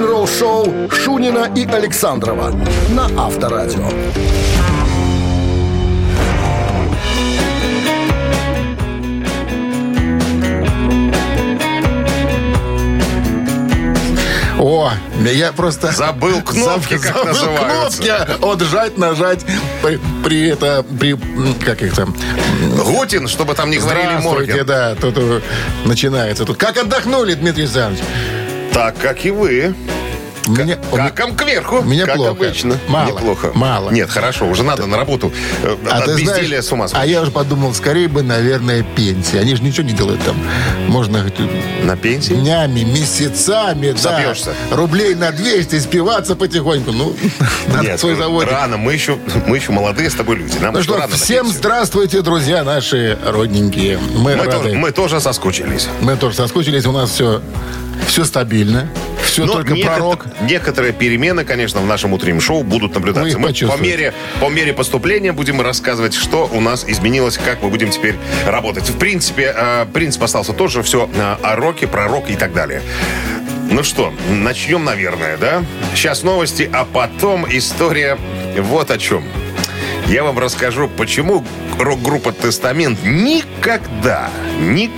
рок-н-ролл шоу Шунина и Александрова на Авторадио. О, я просто... Забыл кнопки, как называются. Забыл кнопки, отжать, нажать, при как их там... Гутин, чтобы там не говорили морги. Да, тут начинается. Тут как отдохнули, Дмитрий Александрович? Так, как и вы. Мне, каком кверху. Мне как плохо. Обычно. Мало. Мне плохо. Мало. Нет, хорошо, уже надо на работу. От безделия, знаешь, с ума сходить. А я уже подумал, скорее бы, наверное, пенсии. Они же ничего не делают там. Можно... На пенсии? Днями, месяцами. Забьешься. Да, рублей на 200 спиваться потихоньку. Ну, надо свой заводить. Рано. Мы еще молодые с тобой люди. Нам ну что, рано всем здравствуйте, друзья наши родненькие. Мы рады. Мы тоже соскучились. У нас все стабильно. Все только пророк. Некоторые перемены, конечно, в нашем утреннем шоу будут наблюдаться. Мы по мере поступления будем рассказывать, что у нас изменилось, как мы будем теперь работать. В принципе, принцип остался тот же. Все о роке, про рок и так далее. Ну что, начнем, наверное, да? Сейчас новости, а потом история вот о чем. Я вам расскажу, почему рок-группа «Тестамент» никогда не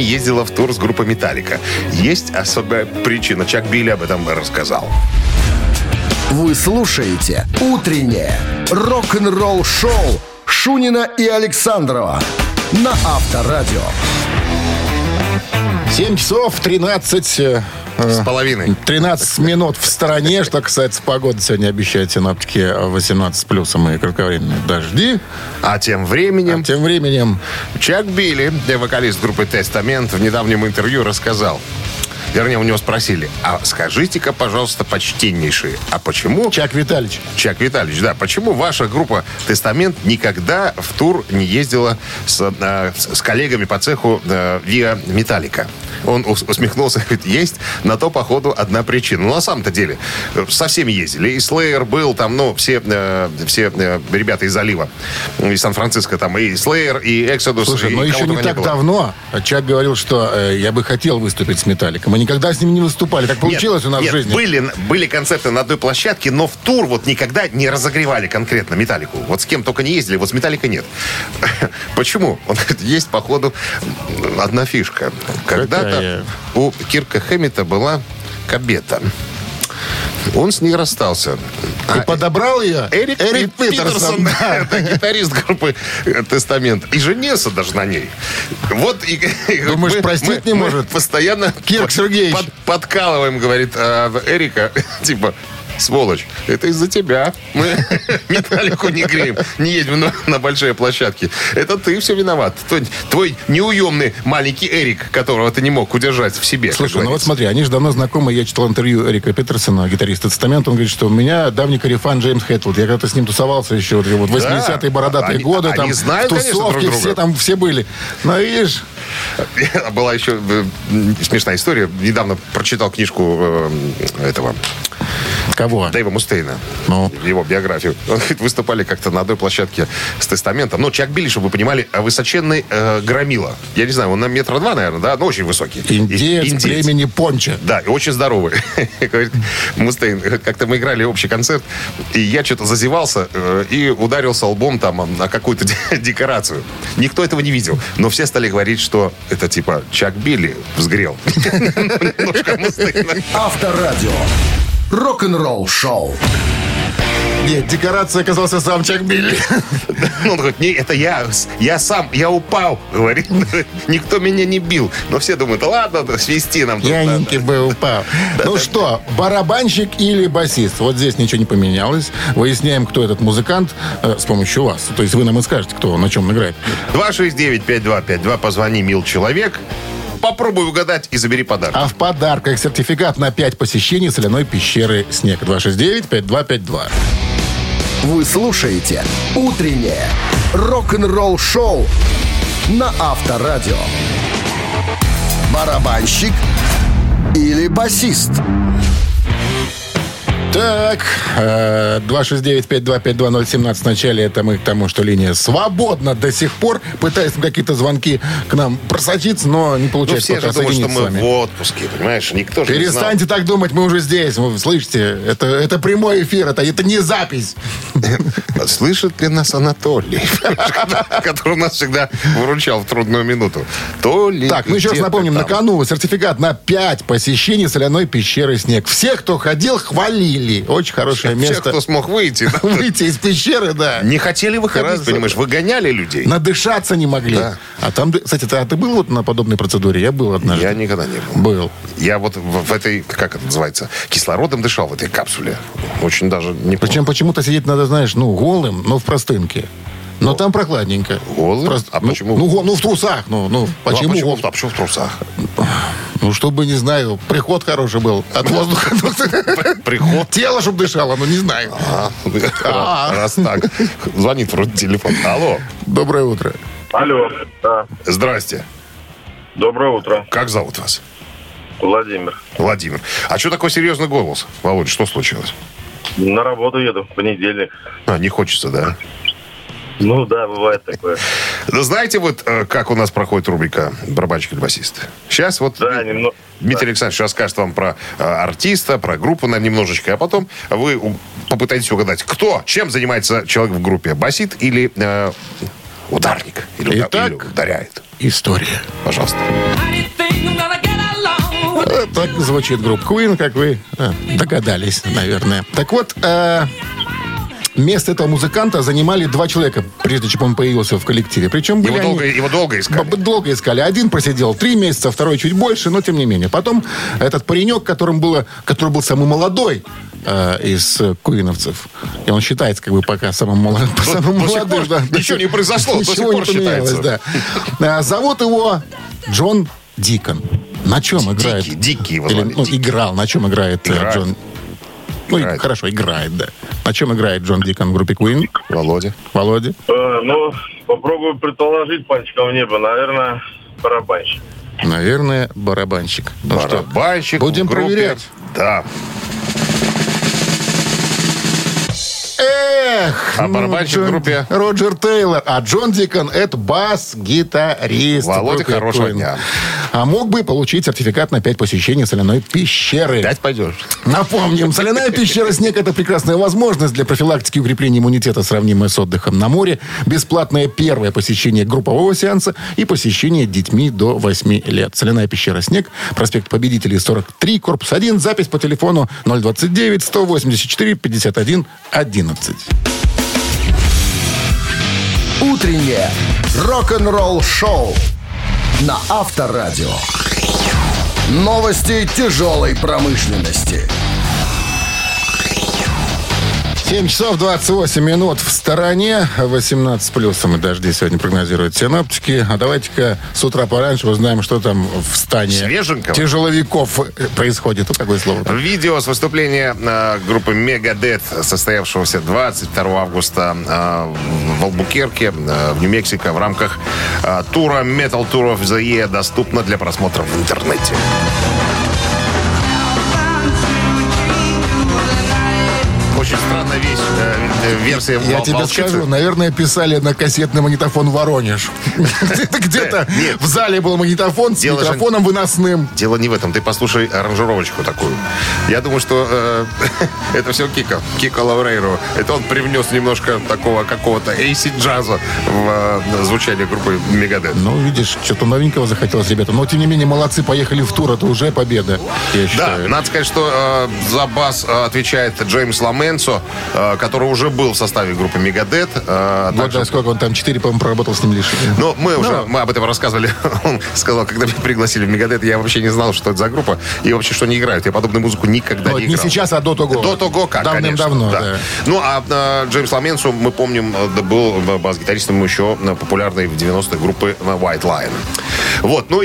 ездила в тур с группой «Металлика». Есть особая причина. Чак Билли об этом рассказал. Вы слушаете «Утреннее рок-н-ролл-шоу» Шунина и Александрова на Авторадио. 7:13 в стороне, что касается погоды. Сегодня обещают синоптики 18 с плюсом и кратковременные дожди. А тем временем Чак Билли, вокалист группы «Тестамент», в недавнем интервью рассказал. Вернее, у него спросили, а скажите-ка, пожалуйста, почтеннейшие, а почему... Чак Витальевич, да. Почему ваша группа «Тестамент» никогда в тур не ездила с коллегами по цеху «Виа Металлика»? Он усмехнулся, говорит, есть на то, походу, одна причина. Ну, на самом-то деле, со всеми ездили. И Slayer был там, ну, все ребята из залива, из Сан-Франциско там, и Slayer, и Exodus. Слушай, но еще не так давно Чак говорил, что я бы хотел выступить с «Металликом». Мы никогда с ним не выступали. Так получилось у нас в жизни. Были концерты на одной площадке, но в тур вот никогда не разогревали конкретно «Металлику». Вот с кем только не ездили, вот с «Металликой» нет. Почему? Он говорит, есть, походу, одна фишка. Когда-то у Кирка Хэммета была кабета. Он с ней расстался. И подобрал ее Эрик Питерсон. Да, гитарист группы «Тестамент». И женился даже на ней. Вот, и, думаешь, простить не может? Постоянно Кирк Сергеевич. Подкалываем, говорит, Эрика, типа... Сволочь, это из-за тебя. Мы «Металлику» не греем, не едем на большие площадки. Это ты все виноват. Твой неуемный маленький Эрик, которого ты не мог удержать в себе. Слушай, ну вот смотри, они же давно знакомы. Я читал интервью Эрика Питерсона, гитариста «Тестамент». Он говорит, что у меня давний корифан Джеймс Хэтфилд. Я когда-то с ним тусовался еще вот 80-е бородатые годы. Они там знают, тусовки, конечно, все были. Но видишь... Была еще смешная история. Недавно прочитал книжку этого... Кого? Дэйва Мустейна. Ну. Его биографию. Он говорит, выступали как-то на одной площадке с «Тестаментом». Ну, Чак Билли, чтобы вы понимали, высоченный громила. Я не знаю, он на 1.2 метра, наверное, да? Ну, очень высокий. Индеец племени Понча. Да, и очень здоровый. Говорит, Мустейн, как-то мы играли общий концерт, и я что-то зазевался и ударился лбом там на какую-то декорацию. Никто этого не видел. Но все стали говорить, что это типа Чак Билли взгрел. Немножко Мустейна. Авторадио. Рок-н-ролл шоу. Нет, декорация оказался сам Чак Билли. Он говорит, не, это я сам упал, говорит. Никто меня не бил. Но все думают, ладно, свести нам. Яненький бы упал. Ну что, барабанщик или басист? Вот здесь ничего не поменялось. Выясняем, кто этот музыкант с помощью вас. То есть вы нам и скажете, кто он, на чем играет. 269-5252, позвони, мил человек. Попробуй угадать и забери подарок. А в подарках сертификат на 5 посещений соляной пещеры «Снег». 269-5252. Вы слушаете «Утреннее рок-н-ролл-шоу» на Авторадио. Барабанщик или басист? Так, 269-525-2017 в начале. Это мы к тому, что линия свободна до сих пор. Пытаясь на какие-то звонки к нам просочиться, но не получается. Ну, все же думают, что мы в отпуске, понимаешь? Никто же не знал. Перестаньте так думать, мы уже здесь. Вы слышите, это прямой эфир, это не запись. Слышит ли нас Анатолий, который нас всегда выручал в трудную минуту? Так, ну еще раз напомним, на кону сертификат на 5 посещений соляной пещеры «Снег». Все, кто ходил, хвалили. Очень хорошее место. Все, кто смог выйти. Выйти из пещеры, да. Не хотели выходить, понимаешь, выгоняли людей. Надышаться не могли. А там, кстати, ты был вот на подобной процедуре? Я был однажды. Я никогда не был. Был. Я вот в этой, как это называется, кислородом дышал в этой капсуле. Очень даже неплохо. Причем почему-то сидеть надо, знаешь, голым, но в простынке. Но там прохладненько. Голым? А почему? В трусах. Почему? А почему в трусах? Чтобы, не знаю, приход хороший был. От воздуха. Приход? Тело, чтобы дышало, не знаю. Раз так. Звонит вроде телефон. Алло. Доброе утро. Алло. Здрасте. Доброе утро. Как зовут вас? Владимир. Владимир. А что такой серьезный голос, Володя? Что случилось? На работу еду в понедельник. Не хочется, да? Да, бывает такое. Знаете, вот как у нас проходит рубрика «Барабанщик-басист»? Сейчас вот Дмитрий Александрович расскажет вам про артиста, про группу нам немножечко, а потом вы попытаетесь угадать, кто, чем занимается человек в группе. Басит или ударник, или ударяет. История. Пожалуйста. Так звучит группа Queen, как вы догадались, наверное. Так вот, место этого музыканта занимали 2 человека, прежде чем он появился в коллективе. Причем его долго искали. Долго искали. Один просидел 3 месяца, второй чуть больше, но тем не менее. Потом этот паренек, который был самый молодой из куиновцев, и он считается пока самым молодым. Ничего не произошло, ничего не поменялось. Да. Зовут его Джон Дикон. На чем играет? Дикий его звали. Играл. На чем играет Джон? Играет, да. На чем играет Джон Дикон в группе Queen? Володя. Попробую предположить пальчиком в небо. Наверное, барабанщик. Барабанщик. Будем проверять. Да. А барабанщик в группе? Роджер Тейлор. А Джон Дикон — это бас-гитарист. Володя, хорошего дня. А мог бы получить сертификат на 5 посещений соляной пещеры. 5 пойдешь. Напомним, соляная пещера «Снег» — это прекрасная возможность для профилактики и укрепления иммунитета, сравнимая с отдыхом на море. Бесплатное первое посещение группового сеанса и посещение детьми до 8 лет. Соляная пещера «Снег», проспект Победителей, 43, корпус 1. Запись по телефону 029-184-51-11. Утреннее рок-н-ролл-шоу на Авторадио. Новости тяжелой промышленности. 7 часов 28 минут в стороне. 18 плюсом и дожди сегодня прогнозируют синоптики. А давайте-ка с утра пораньше узнаем, что там в стане тяжеловиков происходит. Вот такое слово. Видео с выступления группы Megadeth, состоявшегося 22 августа в Албукерке, в Нью-Мексико, в рамках тура Metal Tour of the Year, доступно для просмотра в интернете. Очень странная вещь. Версия я тебе скажу, наверное, писали на кассетный магнитофон «Воронеж». Где-то в зале был магнитофон с микрофоном выносным. Дело не в этом. Ты послушай аранжировочку такую. Я думаю, что это все Кико Лаврейро. Это он привнес немножко такого какого-то AC-джаза в звучание группы Megadeth. Видишь, что-то новенького захотелось, ребята. Но, тем не менее, молодцы, поехали в тур. Это уже победа, я считаю. Да, надо сказать, что за бас отвечает Джеймс Ломенцо, который уже был в составе группы Megadeth. Сколько он там, 4, по-моему, проработал с ним лишь. Мы об этом рассказывали. Он сказал, когда меня пригласили в Megadeth, я вообще не знал, что это за группа и вообще, что они играют. Я подобную музыку никогда не играл. Не сейчас, а до того. До того, как, давным-давно, конечно. Да. Джеймс Ломенцо, мы помним, был бас-гитаристом еще популярной в 90-х группы White Lion.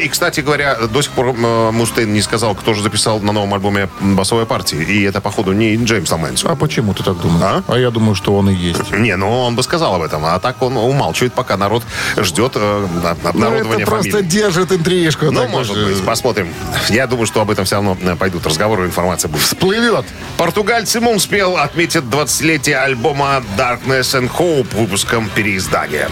Кстати говоря, до сих пор Мустейн не сказал, кто же записал на новом альбоме басовые партии. И это, походу, не Джеймс Ломенцо. А почему? Почему ты так думаешь? А я думаю, что он и есть. Не, ну он бы сказал об этом. А так он умалчивает, пока народ ждет обнародования фамилии. Ну, это просто держит интрижку. Ну, может быть, посмотрим. Я думаю, что об этом все равно пойдут разговоры, информация будет. Всплывет. Португальцы Мумспел отметят 20-летие альбома Darkness and Hope выпуском переиздания.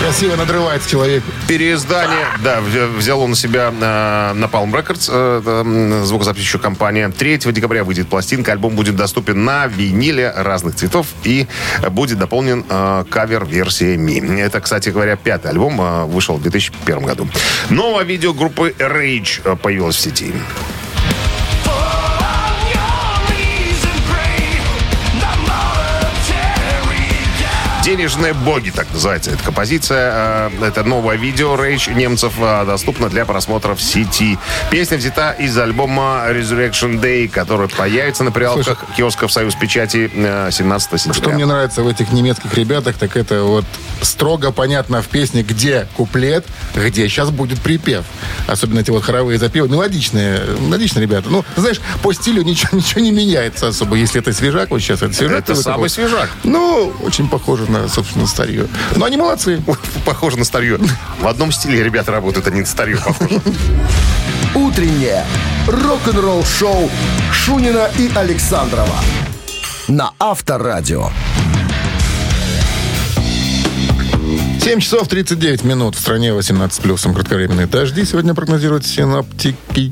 Красиво надрывается человек. Переиздание, да, взял он на себя на Palm Records, звукозаписывающую компанию. 3 декабря выйдет пластинка. Альбом будет доступен на виниле разных цветов и будет дополнен кавер-версиями. Это, кстати говоря, 5-й альбом. Вышел в 2001 году. Новое видео группы Rage появилось в сети. «Денежные боги», так называется эта композиция. Это новое видео Rage немцев, доступно для просмотра в сети. Песня взята из альбома Resurrection Day, который появится на прилавках киосков «Союз Печати» 17 сентября. Что мне нравится в этих немецких ребятах, так это вот строго понятно в песне, где куплет, где сейчас будет припев. Особенно эти вот хоровые запевы. Мелодичные ребята. Ну, знаешь, по стилю ничего не меняется особо. Если это свежак, вот сейчас это свежак. Это самый свежак. Ну, очень похоже на, собственно, старье. Но они молодцы. Похоже на старье. В одном стиле ребята работают, они на старье похожи. Утреннее рок-н-ролл-шоу Шунина и Александрова на Авторадио. 7 часов 39 минут. В стране 18 плюсом кратковременные дожди сегодня прогнозируют синоптики.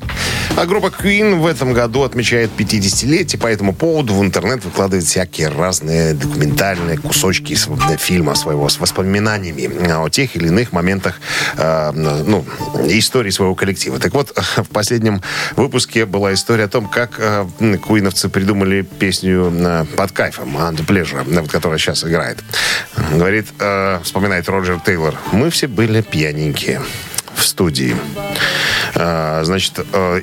А группа Queen в этом году отмечает 50-летие. По этому поводу в интернет выкладывает всякие разные документальные кусочки из фильма своего с воспоминаниями о тех или иных моментах истории своего коллектива. Так вот, в последнем выпуске была история о том, как куиновцы придумали песню «Под кайфом», «Under Pleasure», которая сейчас играет. Говорит, вспоминает Роджер Тейлор: «Мы все были пьяненькие в студии». Значит,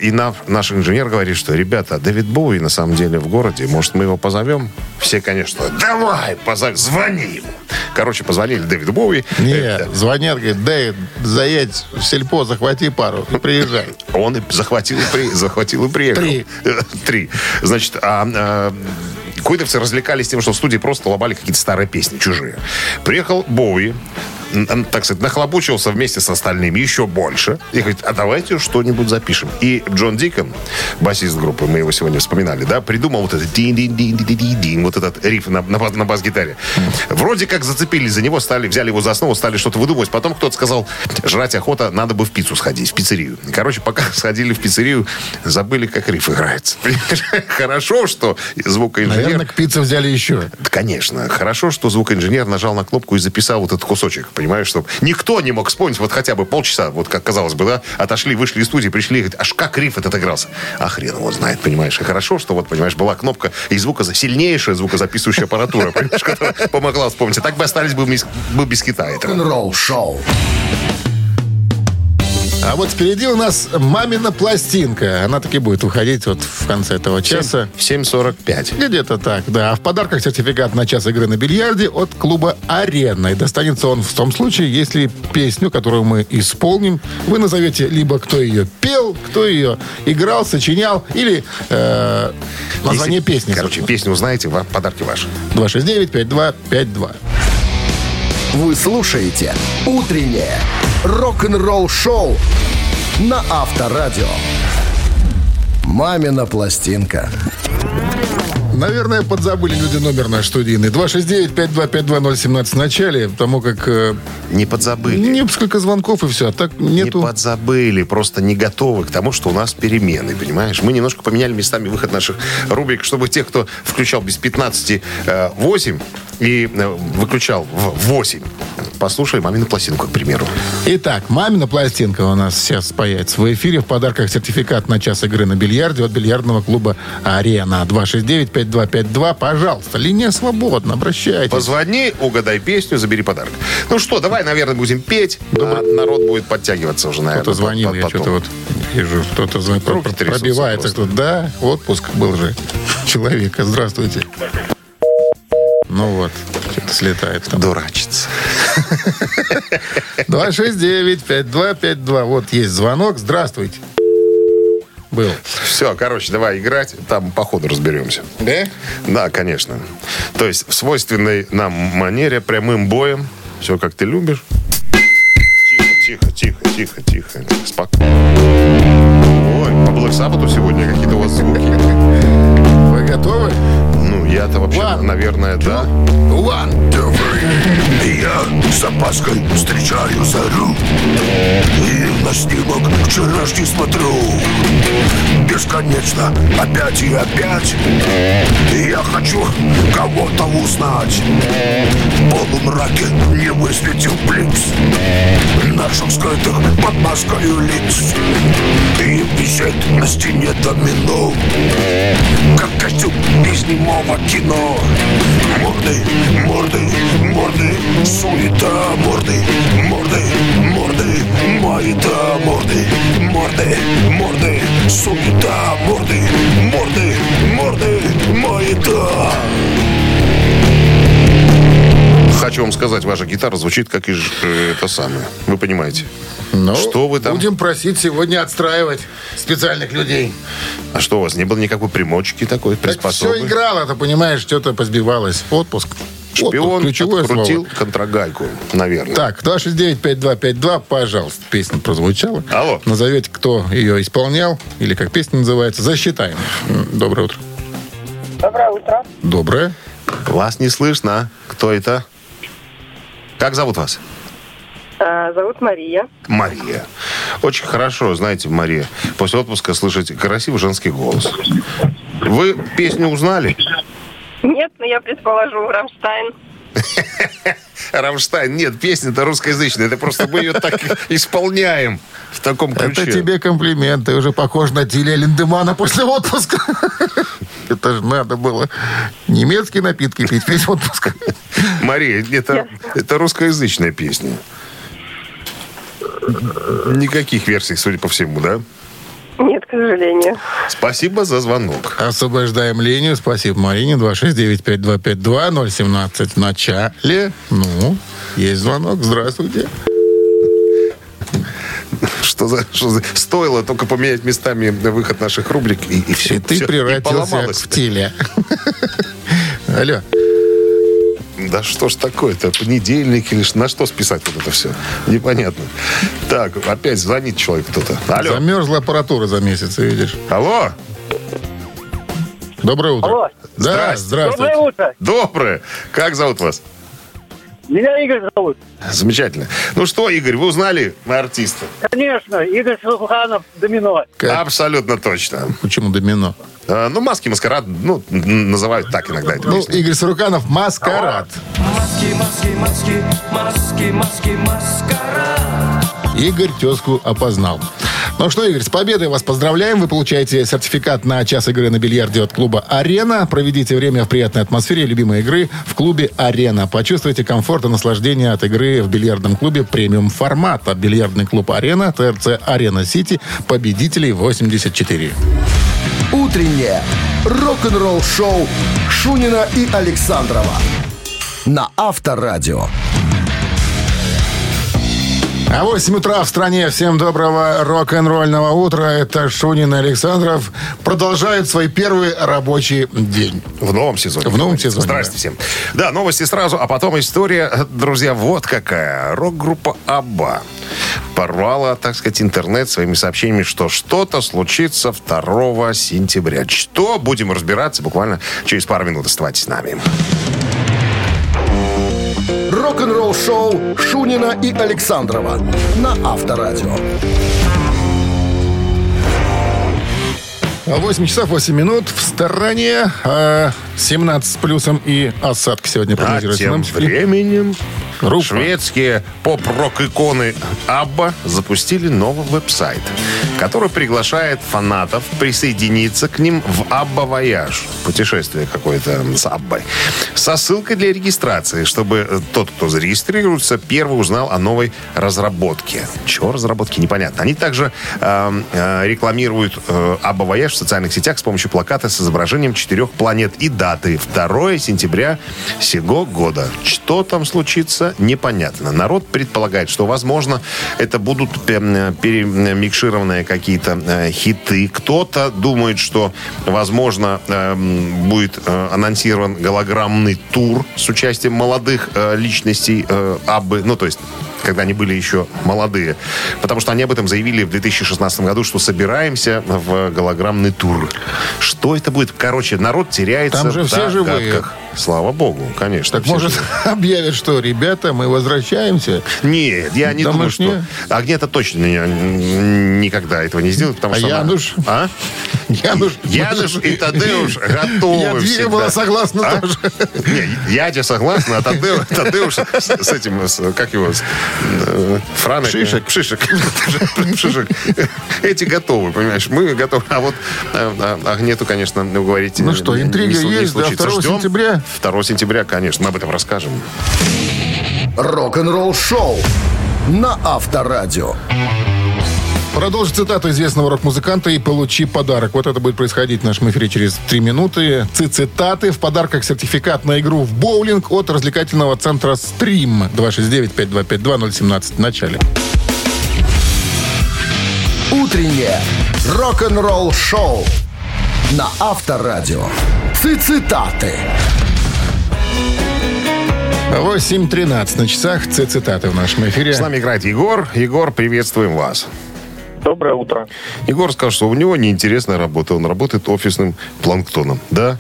и наш инженер говорит, что, ребята, Дэвид Боуи на самом деле в городе. Может, мы его позовем? Все, конечно, давай, звони ему. Короче, позвонили Дэвиду Боуи. Нет, звонят, говорит, Дэвид, заедь в сельпо, захвати пару и приезжай. Он захватил и приехал. 3. Значит, куиновцы развлекались тем, что в студии просто лобали какие-то старые песни, чужие. Приехал Боуи, так сказать, нахлобучился вместе с остальными еще больше. И говорит, а давайте что-нибудь запишем. И Джон Дикон, басист группы, мы его сегодня вспоминали, да, придумал вот этот дин-дин-дин-дин-дин, вот этот риф на бас-гитаре. Вроде как зацепились за него, взяли его за основу, стали что-то выдумывать. Потом кто-то сказал, жрать охота, надо бы в пиццу сходить, в пиццерию. Короче, пока сходили в пиццерию, забыли, как риф играется. Хорошо, что звукоинженер... Наверное, к пицце взяли еще. Конечно. Хорошо, что звукоинженер нажал на кнопку и записал вот этот кусочек. Понимаешь, что никто не мог вспомнить вот хотя бы полчаса, вот как казалось бы, да, отошли, вышли из студии, пришли, говорят, аж как риф этот игрался. А хрен его знает, понимаешь. И хорошо, что вот, понимаешь, была кнопка и сильнейшая звукозаписывающая аппаратура, понимаешь, которая помогла вспомнить. А так бы остались бы без Китая. Рок-н-ролл-шоу. А вот впереди у нас мамина пластинка. Она таки будет выходить вот в конце этого часа. В 7:45. Где-то так, да. А в подарках сертификат на час игры на бильярде от клуба «Арена». И достанется он в том случае, если песню, которую мы исполним, вы назовете либо кто ее пел, кто ее играл, сочинял, или название песни. Короче, песню узнаете, подарки ваши. 269-5252. Вы слушаете «Утреннее рок-н-ролл-шоу» на Авторадио. «Мамина пластинка». Наверное, подзабыли люди номер наш студийный. 269-5252017 в начале, потому как... Не подзабыли. Несколько звонков и все, а так нету... Не подзабыли, просто не готовы к тому, что у нас перемены, понимаешь? Мы немножко поменяли местами выход наших рубрик, чтобы те, кто включал без 15-8 и выключал в 8, послушали «Мамину пластинку», к примеру. Итак, «Мамина пластинка» у нас сейчас появится в эфире. В подарках сертификат на час игры на бильярде от бильярдного клуба «Арена». 269-5252. Пожалуйста, линия свободна, обращайтесь. Позвони, угадай песню, забери подарок. Ну что, давай, наверное, будем петь. Да. Народ будет подтягиваться уже, наверное. Кто-то звонил, я что-то вот вижу, кто-то звонит, пробивается кто-то. Да, отпуск был же человека. Здравствуйте. Ну вот, что-то слетает там. Дурачится. 269-5252. Вот есть звонок. Здравствуйте. Был. Все, короче, давай играть, там по ходу разберемся. Да? Да, конечно. То есть в свойственной нам манере, прямым боем, все как ты любишь. Тихо, тихо, тихо, тихо. Спокойно. Ой, по Black Sabbath сегодня какие-то у вас звуки. Вы готовы? Ну, я-то вообще, наверное, да. One, two, three. Я с опаской встречаю зарю. И на снимок вчерашний смотрю. Бесконечно, опять и опять. И я хочу кого-то узнать. В полумраке не высветил блиц наших скрытых под маскою лиц. И висит на стене домино, как костюм из немого кино. Морды, морды, морды, суета. Морды, морды, морды, маята. Морды, морды, морды, суета. Морды, морды, морды, маята. Хочу вам сказать, ваша гитара звучит как и это самое. Вы понимаете? Ну, что вы там? Будем просить сегодня отстраивать специальных людей. А что у вас, не было никакой примочки такой, приспособы? Так все играло, ты понимаешь, что-то позбивалось. Отпуск. Шпион открутил контрагайку, наверное. Так, 269-5252, пожалуйста. Песня прозвучала. Алло. Назовете, кто ее исполнял, или как песня называется. Засчитаем. Доброе утро. Доброе утро. Доброе. Вас не слышно. Кто это? Как зовут вас? Зовут Мария. Мария. Очень хорошо, знаете, Мария. После отпуска слышите красивый женский голос. Вы песню узнали? Нет, но я предположу, Рамштайн. Рамштайн, нет, песня-то русскоязычная. Это просто мы ее так исполняем в таком ключе. Это тебе комплимент. Ты уже похож на Тиля Линдемана после отпуска. Это же надо было немецкие напитки пить весь отпуск. Мария, это русскоязычная песня. Никаких версий, судя по всему, да? Нет, к сожалению. Спасибо за звонок. Освобождаем линию. Спасибо Марине. 269-5252, 017 в начале. Ну, есть звонок. Здравствуйте. Что за... Стоило только поменять местами выход наших рубрик, и все. И ты все, превратился в теле. Алло. Да что ж такое-то? Понедельник или на что списать вот это все? Непонятно. Так, опять звонит человек кто-то. Алло. Замерзла аппаратура за месяц, видишь. Алло. Доброе утро. Алло. Да, здравствуйте. Доброе утро. Доброе. Как зовут вас? Меня Игорь зовут. Замечательно. Ну что, Игорь, вы узнали артиста? Конечно. Игорь Саруханов, «Домино». Как? Абсолютно точно. Почему «Домино»? Ну, «Маски маскарад», ну, называют так иногда. Ну, Игорь Саруханов, «Маскарад». Маски, маски, маски, маски, маски, маскарад. Игорь тезку опознал. Ну что, Игорь, с победой вас поздравляем. Вы получаете сертификат на час игры на бильярде от клуба «Арена». Проведите время в приятной атмосфере любимой игры в клубе «Арена». Почувствуйте комфорт и наслаждение от игры в бильярдном клубе премиум формата. Бильярдный клуб «Арена», ТРЦ «Арена Сити», победителей 84. Утреннее рок-н-ролл-шоу Шунина и Александрова на Авторадио. А 8 утра в стране. Всем доброго рок-н-ролльного утра. Это Шунин и Александров продолжают свой первый рабочий день. В новом сезоне. В новом сезоне. Здравствуйте всем. Да, новости сразу, а потом история. Друзья, вот какая. Рок-группа ABBA порвала, так сказать, интернет своими сообщениями, что что-то случится 2 сентября. Что? Будем разбираться буквально через пару минут. Оставайтесь с нами. Рок-н-ролл-шоу Шунина и Александрова на Авторадио. 8 часов 8 минут. В стороне 17 с плюсом и осадки сегодня прогнозируются. А тем временем шведские поп-рок-иконы ABBA запустили новый веб-сайт, который приглашает фанатов присоединиться к ним в ABBA Voyage. Путешествие какое-то с ABBA. Со ссылкой для регистрации, чтобы тот, кто зарегистрируется, первый узнал о новой разработке. Чего разработки? Непонятно. Они также рекламируют ABBA Voyage в социальных сетях с помощью плаката с изображением 4 планет и дат. даты 2 сентября сего года. Что там случится, непонятно. Народ предполагает, что, возможно, это будут перемикшированные какие-то хиты. Кто-то думает, что, возможно, будет анонсирован голограммный тур с участием молодых личностей ABBA, ну, то есть, когда они были еще молодые. Потому что они об этом заявили в 2016 году, что собираемся в голограммный тур. Что это будет? Короче, народ теряется. Там же все живые. Слава богу, конечно. Так может объявят, что, ребята, мы возвращаемся? Нет, я не думаю, что... А где-то точно никогда этого не сделают, потому что... Януш и Тадеуш готовы всегда. Я была согласна тоже. Я тебе согласна, а Тадеуш с этим, как его... Франек. Пшишек. Эти готовы, понимаешь? Мы готовы. А вот Агнету, конечно, уговорить. Ну что, интрига есть до 2 сентября? 2 сентября, конечно. Мы об этом расскажем. Рок-н-ролл шоу на Авторадио. Продолжи цитату известного рок-музыканта и получи подарок. Вот это будет происходить в нашем эфире через 3 минуты. Цитаты. В подарках сертификат на игру в боулинг от развлекательного центра «Стрим». 269-525-2017 в начале. Утреннее рок-н-ролл-шоу на Авторадио. Цитаты. 8:13 на часах. Цитаты в нашем эфире. С нами играет Егор. Егор, приветствуем вас. Доброе утро. Егор сказал, что у него неинтересная работа. Он работает офисным планктоном, да?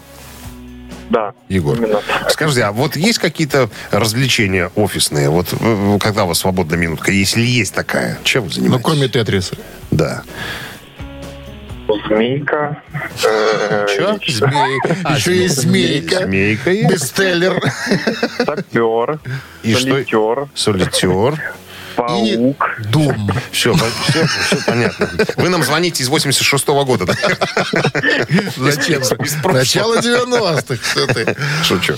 Да. Егор, скажите, а вот есть какие-то развлечения офисные? Вот когда у вас свободная минутка, если есть такая, чем вы занимаетесь? Ну, кроме тетриса. Да. Змейка. Что? Змейка. Еще и змейка. Змейка есть. Бестселлер. Сапер. Солитер. Солитер. Паук. И дум. Все понятно. Вы нам звоните из 86-го года. Зачем? Начало 90-х. Шучу.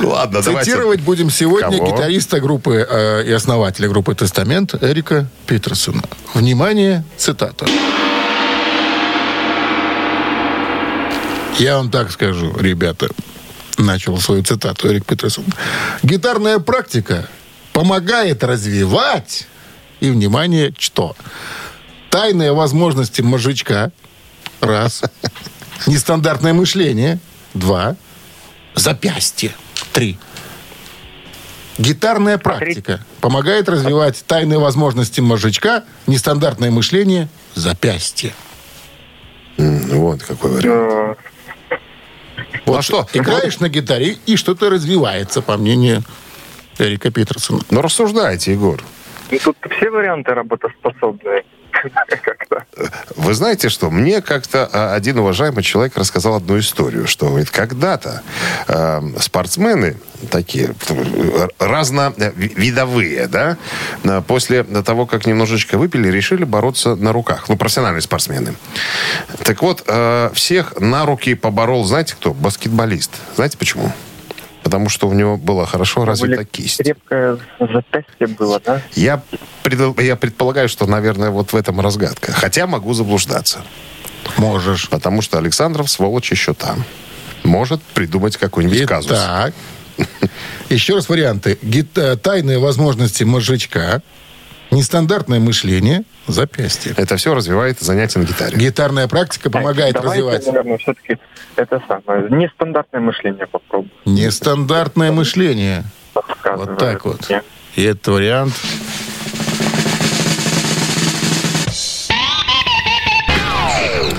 Ладно, давайте. Цитировать будем сегодня гитариста группы и основателя группы «Тестамент» Эрика Питерсона. Внимание, цитата. Я вам так скажу, ребята, начал свою цитату Эрик Питерсон. Гитарная практика помогает развивать, и, внимание, что? Тайные возможности мозжечка, раз. Нестандартное мышление, 2. Запястье, 3. Гитарная практика помогает развивать тайные возможности мозжечка, нестандартное мышление, запястье. Вот какой вариант. Вот что? Играешь на гитаре, и что-то развивается, по мнению Эрика Питерсона. Ну, рассуждайте, Егор. Ну, тут все варианты работоспособные. Как-то. Вы знаете что? Мне как-то один уважаемый человек рассказал одну историю, что, говорит, когда-то спортсмены такие разновидовые, да, после того, как немножечко выпили, решили бороться на руках. Ну, профессиональные спортсмены. Так вот, всех на руки поборол, знаете кто? Баскетболист. Знаете почему? Потому что у него была хорошо развита кисть. Крепкое запястье было, да? Я предполагаю, что, наверное, вот в этом разгадка. Хотя могу заблуждаться. Можешь. Потому что Александров, сволочь, еще там. Может придумать какой-нибудь казус. Итак, еще раз варианты. Тайные возможности мозжечка, нестандартное мышление, запястье. Это все развивает занятие на гитаре. Гитарная практика помогает развивать. Наверное, все-таки это самое. Нестандартное мышление попробуем. Нестандартное мышление. Вот так вот. Нет. И этот вариант.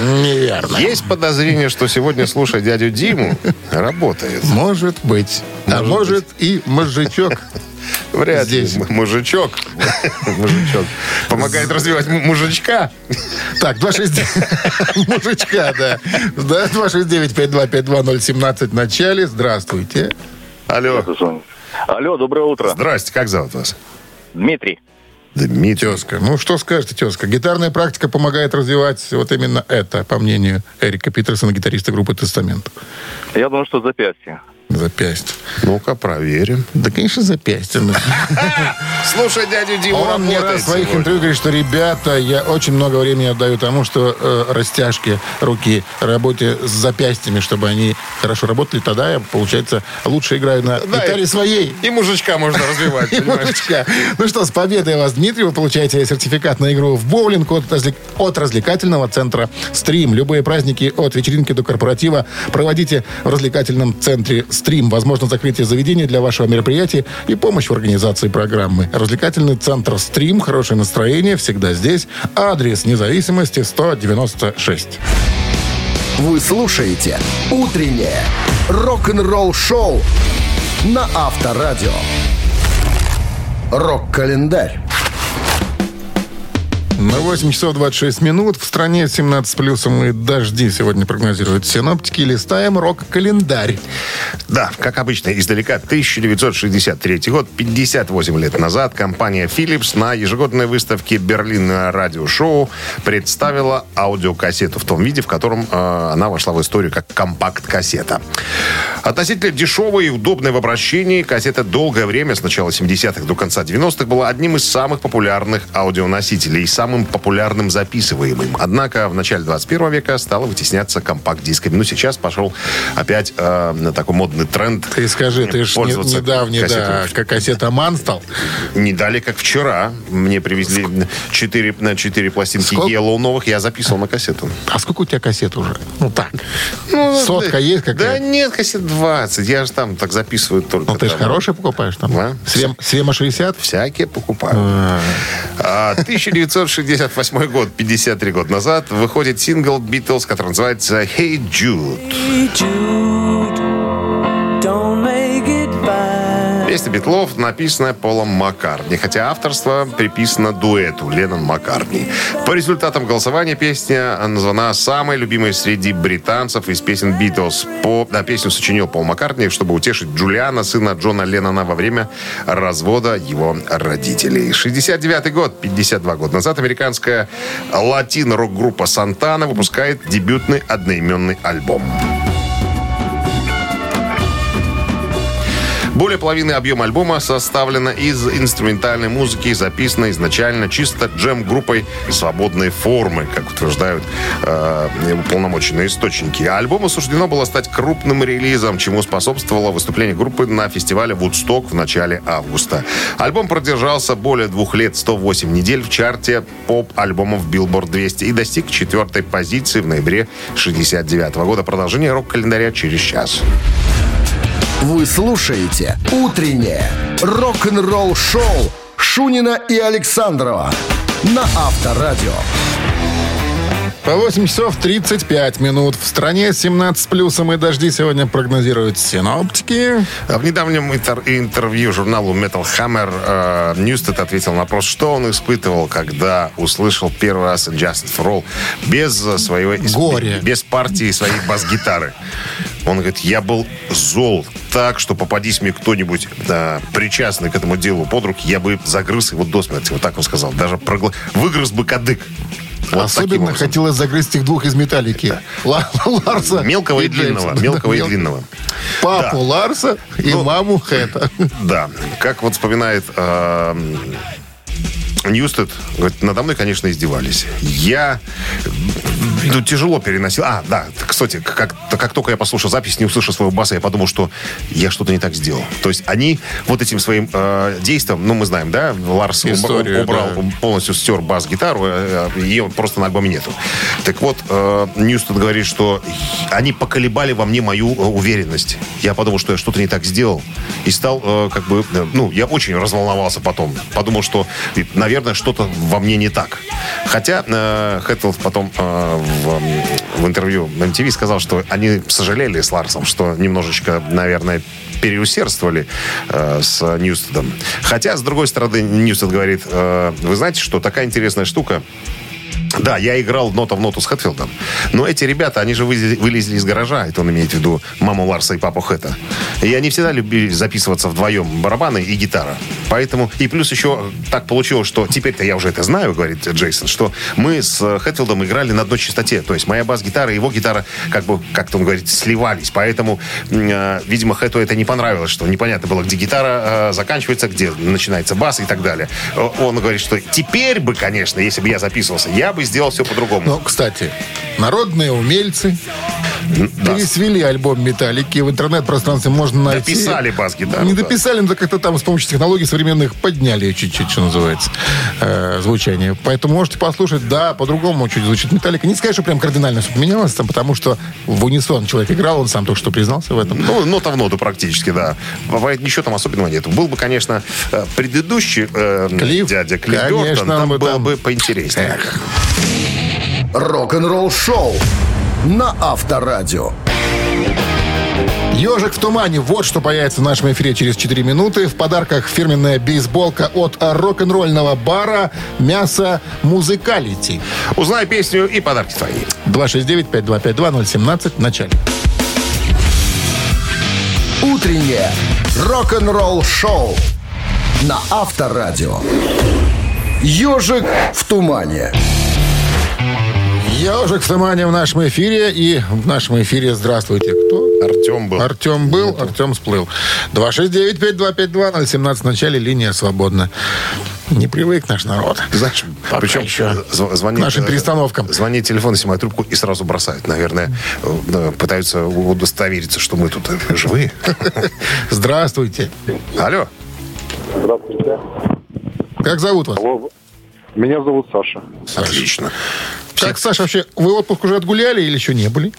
Неверно. Есть подозрение, что сегодня, слушая дядю Диму, работает. Может быть. А может и мозжечок. Вряд здесь. Ли. Мужичок. Помогает развивать мужичка. Так, 269... Мужичка, да. 269-525-2017 в начале. Здравствуйте. Алло, доброе утро. Здрасте, как зовут вас? Дмитрий. Тезка. Ну, что скажете, тезка? Гитарная практика помогает развивать вот именно это, по мнению Эрика Питерсона, гитариста группы «Тестамент». Я думаю, что запястье. Запястье. Ну-ка, проверим. Да, конечно, запястье. Слушай, дядю Диму, он мне раз в своих интервью говорит, что, ребята, я очень много времени отдаю тому, что растяжки руки, работе с запястьями, чтобы они хорошо работали. Тогда я, получается, лучше играю на гитаре своей. И мужичка можно развивать, понимаешь? Ну что, с победой вас, Дмитрий. Вы получаете сертификат на игру в боулинг от развлекательного центра «Стрим». Любые праздники от вечеринки до корпоратива проводите в развлекательном центре «Стрим». Возможно, закрытие заведения для вашего мероприятия и помощь в организации программы. Развлекательный центр «Стрим». Хорошее настроение всегда здесь. Адрес Независимости 196. Вы слушаете «Утреннее рок-н-ролл-шоу» на Авторадио. Рок-календарь. На 8 часов 26 минут. В стране 17 с плюсом и дожди сегодня прогнозируют синоптики. Листаем рок-календарь. Да, как обычно, издалека. 1963 год, 58 лет назад, компания Philips на ежегодной выставке «Берлин радиошоу» представила аудиокассету в том виде, в котором она вошла в историю как компакт-кассета. Относительно дешевой и удобной в обращении, кассета долгое время, с начала 70-х до конца 90-х, была одним из самых популярных аудионосителей и самым популярным записываемым. Однако в начале 21 века стала вытесняться компакт-дисками. Ну, сейчас пошел опять на такой модный тренд. Ты скажи, ты же недавний, да, как кассетоман стал? Не дали, как вчера. Мне привезли 4 пластинки Yellow новых, я записывал на кассету. А сколько у тебя кассет уже? Ну, так. Ну, сотка да, есть какая-то? Да нет, кассет 20. Я же там так записываю только. Ну, ты же хорошие покупаешь там? Да. Срема 60? Всякие покупаю. 1968 год, 53 года назад, выходит сингл Beatles, который называется «Hey Jude». Hey Jude, don't make it bad. Песня Битлов, написанная Полом Маккартни, хотя авторство приписано дуэту Леннон-Маккартни. По результатам голосования песня названа самой любимой среди британцев из песен Beatles. Песню сочинил Пол Маккартни, чтобы утешить Джулиана, сына Джона Леннона, во время развода его родителей. 69 год, 52 года назад, американская латино-рок-группа «Сантана» выпускает дебютный одноименный альбом. Более половины объема альбома составлено из инструментальной музыки, записанной изначально чисто джем-группой свободной формы, как утверждают уполномоченные источники. Альбому суждено было стать крупным релизом, чему способствовало выступление группы на фестивале «Вудсток» в начале августа. Альбом продержался более 2 лет, 108 недель в чарте поп-альбомов Billboard 200 и достиг 4-й позиции в ноябре 1969 года. Продолжение рок-календаря через час. Вы слушаете «Утреннее рок-н-ролл-шоу» Шунина и Александрова на Авторадио. По 8 часов 35 минут. В стране 17 с плюсом и дожди сегодня прогнозируют синоптики. В недавнем интервью журналу Metal Hammer Ньюстед ответил на вопрос, что он испытывал, когда услышал первый раз «Just for All» без своего... Горе. Без партии своей бас-гитары. Он говорит, я был зол так, что попадись мне кто-нибудь причастный к этому делу под руки, я бы загрыз его до смерти. Вот так он сказал. Даже выгрыз бы кадык. Вот особенно хотелось загрызть их двух из «Металлики». Да. Ларса. Мелкого и длинного. Мелкого и длинного. Папу да. Ларса и маму Хэта. Да. Как вот вспоминает... Ньюстед, говорит, надо мной, конечно, издевались. Я тяжело переносил. Кстати, как только я послушал запись, не услышал своего баса, я подумал, что я что-то не так сделал. То есть они вот этим своим действием, мы знаем, да, Ларс убрал, да. Полностью стер бас-гитару, ее просто на альбоме нету. Так вот, Ньюстед говорит, что они поколебали во мне мою уверенность. Я подумал, что я что-то не так сделал. И стал я очень разволновался потом. Подумал, что... Наверное, что-то во мне не так. Хотя Хэтфилд потом в интервью на MTV сказал, что они сожалели с Ларсом, что немножечко, наверное, переусердствовали с Ньюстедом. Хотя, с другой стороны, Ньюстед говорит, вы знаете, что такая интересная штука. Да, я играл нота в ноту с Хэтфилдом. Но эти ребята, они же вылезли из гаража. Это он имеет в виду маму Ларса и папу Хэта. И они всегда любили записываться вдвоем. Барабаны и гитара. Поэтому... И плюс еще так получилось, что теперь-то я уже это знаю, говорит Джейсон, что мы с Хэтфилдом играли на одной частоте. То есть моя бас-гитара и его гитара как бы, как-то он говорит, сливались. Поэтому, видимо, Хэту это не понравилось, что непонятно было, где гитара заканчивается, где начинается бас и так далее. Он говорит, что теперь бы, конечно, если бы я записывался, я бы сделал все по-другому. Ну, кстати, народные умельцы пересвели альбом «Металлики». В интернет-пространстве можно найти... Дописали бас-гитару. Не дописали, но как-то там с помощью технологий современных подняли чуть-чуть, что называется, звучание. Поэтому можете послушать, да, по-другому чуть звучит «Металлика». Не скажешь, что прям кардинально все поменялось, там, потому что в унисон человек играл, он сам только что признался в этом. Ну, нота в ноту практически, да. Бывает, ничего там особенного нет. Был бы, конечно, предыдущий дядя Клифф Бёртон, там было бы поинтереснее. Рок-н-ролл шоу на Авторадио. «Ежик в тумане» — вот что появится в нашем эфире через 4 минуты. В подарках фирменная бейсболка от рок-н-ролльного бара «Мясо Музыкалити». Узнай песню и подарки твои. 269-5252-017 в начале. Утреннее рок-н-ролл шоу на Авторадио. «Ежик в тумане». «Ежик в тумане» в нашем эфире. И в нашем эфире здравствуйте. Кто? Артем был, нету. Артем сплыл. 269-5252-017 в начале, линия свободна. Не привык наш народ. Знаешь, причем еще звонит, к нашим перестановкам. Звонит телефон, снимает трубку и сразу бросает. Наверное, пытаются удостовериться, что мы тут живы. Здравствуйте. Алло. Здравствуйте. Как зовут вас? Меня зовут Саша. Отлично. Как, Саша, вообще, вы отпуск уже отгуляли или еще не были?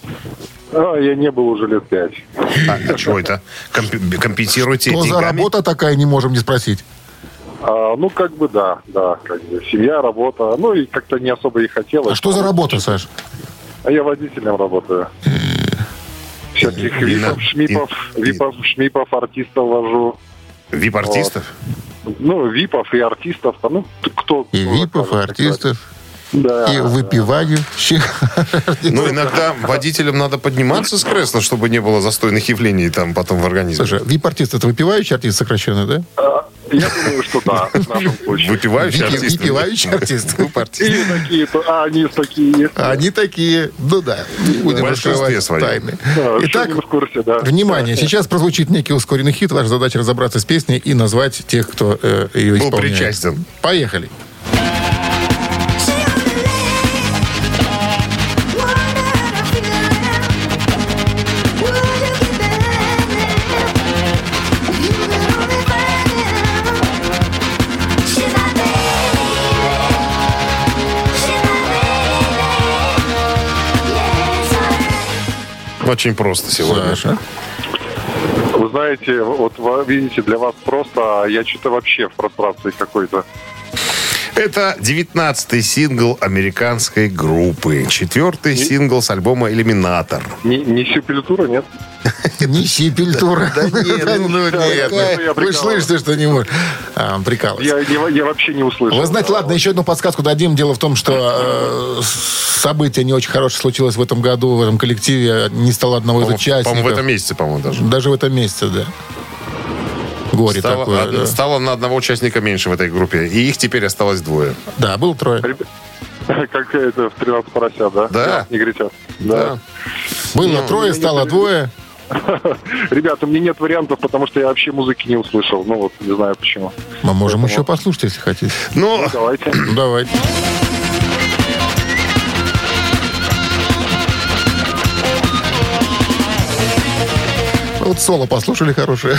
Я не был уже лет 5. А чего это? Компенсируете деньгами? Что за работа такая, не можем не спросить? Да, семья, работа. Ну, и как-то не особо и хотелось. А что за работа, Саш? Я водителем работаю. Всяких випов, артистов вожу. Вип-артистов? Ну, випов и артистов. Ну, кто? И випов, и артистов. Да, и выпивающих. Ну, иногда водителям надо подниматься с кресла, чтобы не было застойных явлений там потом в организме. Слушай, вип-артист — это выпивающий артист сокращенно, да? Я думаю, что да, в нашем случае. Выпивающий артист. Выпивающий артист. Или такие, они такие есть. Они такие, ну да. Будем раскрывать тайны. Итак, внимание, сейчас прозвучит некий ускоренный хит. Ваша задача — разобраться с песней и назвать тех, кто ее исполняет. Был причастен. Поехали. Очень просто сегодня. Саша. Вы знаете, вот видите, для вас просто, а я что-то вообще в пространстве какой-то. Это 19-й сингл американской группы. 4-й сингл с альбома «Иллюминатор». Не «Сепультура», нет? Не «Сепультура». Да нет. Вы слышите, что не может. Прикалывается. Я вообще не услышал. Вы знаете, ладно, еще одну подсказку дадим. Дело в том, что событие не очень хорошее случилось в этом году. В этом коллективе не стало одного из участников. По-моему, в этом месяце, даже. Даже в этом месяце, да. Горе стало на одного участника меньше в этой группе. И их теперь осталось 2. Да, было 3. Как это в 13 поросят, да? Да. Негритят. Да. Было 3, стало 2. Ребята, у меня нет вариантов, потому что я вообще музыки не услышал. Ну вот, не знаю почему. Мы можем еще послушать, если хотите. Ну, давайте. Давайте. Вот соло послушали хорошее.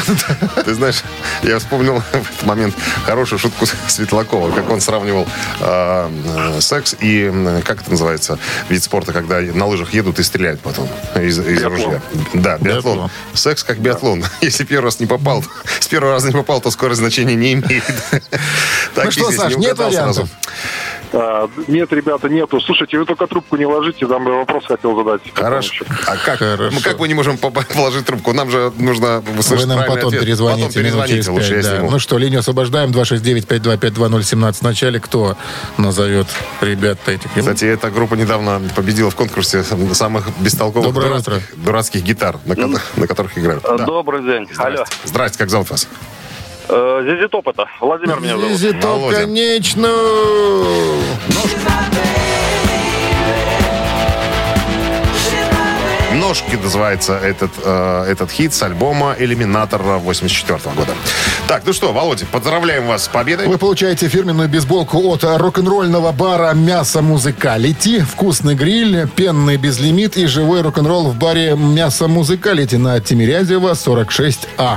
Ты знаешь, я вспомнил в этот момент хорошую шутку Светлакова, как он сравнивал секс и, как это называется, вид спорта, когда на лыжах едут и стреляют потом из ружья. Да, биатлон. Секс как биатлон. Если с первого раза не попал, то скорость значения не имеет. Ну что, Саш, нет вариантов? Нет, ребята, нету. Слушайте, вы только трубку не ложите, там вопрос хотел задать. Хорошо. А как? Хорошо. Как мы не можем положить трубку? Нам же нужно слышать. Вы нам потом перезвоните. Потом перезвоните лучше, 5, да. Ну что, линию освобождаем. 269-525-2017. Вначале кто назовет ребят этих? Кстати, эта группа недавно победила в конкурсе самых бестолковых дурацких гитар, на которых играют. Добрый день. Алло. Здрасте, как зовут вас? Зизитоп. Владимир меня зовут. Зизитоп, конечно! «Ножки» называется этот хит с альбома «Элиминатора» 1984 года. Так, ну что, Володя, поздравляем вас с победой. Вы получаете фирменную бейсболку от рок-н-ролльного бара «Мясо Музыкалити», вкусный гриль, пенный безлимит и живой рок-н-ролл в баре «Мясо Музыкалити» на Тимирязева, 46А.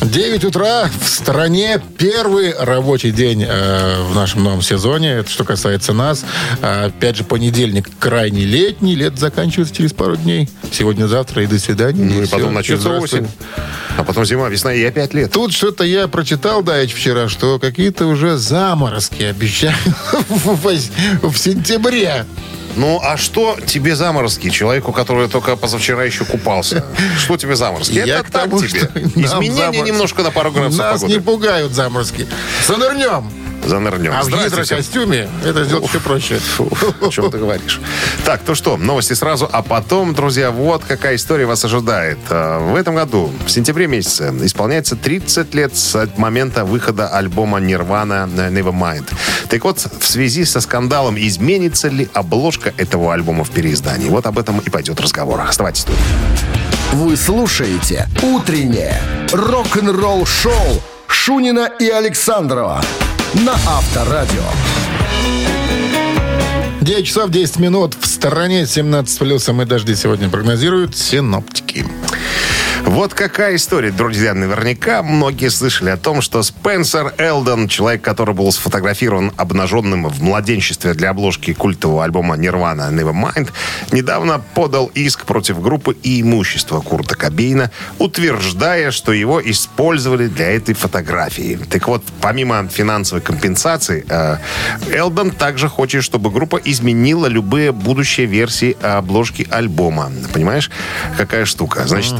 9 утра в стране. Первый рабочий день в нашем новом сезоне. Это что касается нас. Опять же, понедельник крайне летний. Лето заканчивается через пару дней. Сегодня-завтра и до свидания. Ну и потом начнется осень. А потом зима, весна и опять лето. Тут что-то я прочитал, Даич, вчера, что какие-то уже заморозки обещают в сентябре. Ну, а что тебе заморозки, человеку, который только позавчера еще купался? Что тебе заморозки? Это так тебе. Изменения немножко на пару градусов погоды. Нас не пугают заморозки. Занырнем. А в гидрокостюме это сделать все проще. О чем ты говоришь? Так, ну что, новости сразу. А потом, друзья, вот какая история вас ожидает. В этом году, в сентябре месяце, исполняется 30 лет с момента выхода альбома Nirvana Nevermind. Так вот, в связи со скандалом, изменится ли обложка этого альбома в переиздании? Вот об этом и пойдет разговор. Оставайтесь тут. Вы слушаете «Утреннее рок-н-ролл-шоу» Шунина и Александрова на Авторадио. 9 часов 10 минут. В стороне 17 плюсом и дожди сегодня прогнозируют синоптики. Вот какая история, друзья. Наверняка многие слышали о том, что Спенсер Элден, человек, который был сфотографирован обнаженным в младенчестве для обложки культового альбома Nirvana Nevermind, недавно подал иск против группы и имущества Курта Кобейна, утверждая, что его использовали для этой фотографии. Так вот, помимо финансовой компенсации, Элден также хочет, чтобы группа изменила любые будущие версии обложки альбома. Понимаешь, какая штука? Значит,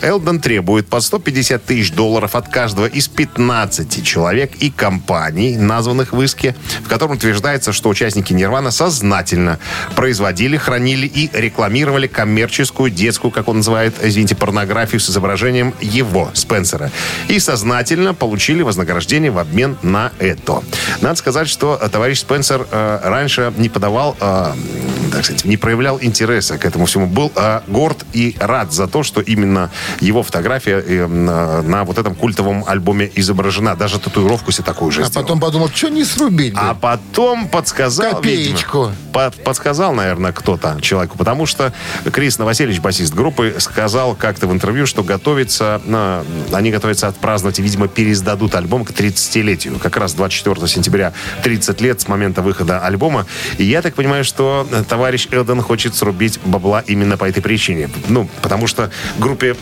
Элден требует по $150 тысяч от каждого из 15 человек и компаний, названных в иске, в котором утверждается, что участники Нирвана сознательно производили, хранили и рекламировали коммерческую детскую, как он называет, извините, порнографию с изображением его, Спенсера, и сознательно получили вознаграждение в обмен на это. Надо сказать, что товарищ Спенсер раньше не подавал, так сказать, не проявлял интереса к этому всему, был горд и рад за то, что именно его фотография на вот этом культовом альбоме изображена. Даже татуировку себе такую же сделал. А потом подумал, что не срубить? А потом подсказал... Копеечку. Видимо, подсказал, наверное, кто-то человеку. Потому что Крис Новоселич, басист группы, сказал как-то в интервью, что они готовятся отпраздновать и, видимо, переиздадут альбом к 30-летию. Как раз 24 сентября 30 лет с момента выхода альбома. И я так понимаю, что товарищ Элден хочет срубить бабла именно по этой причине. Ну, потому что группе,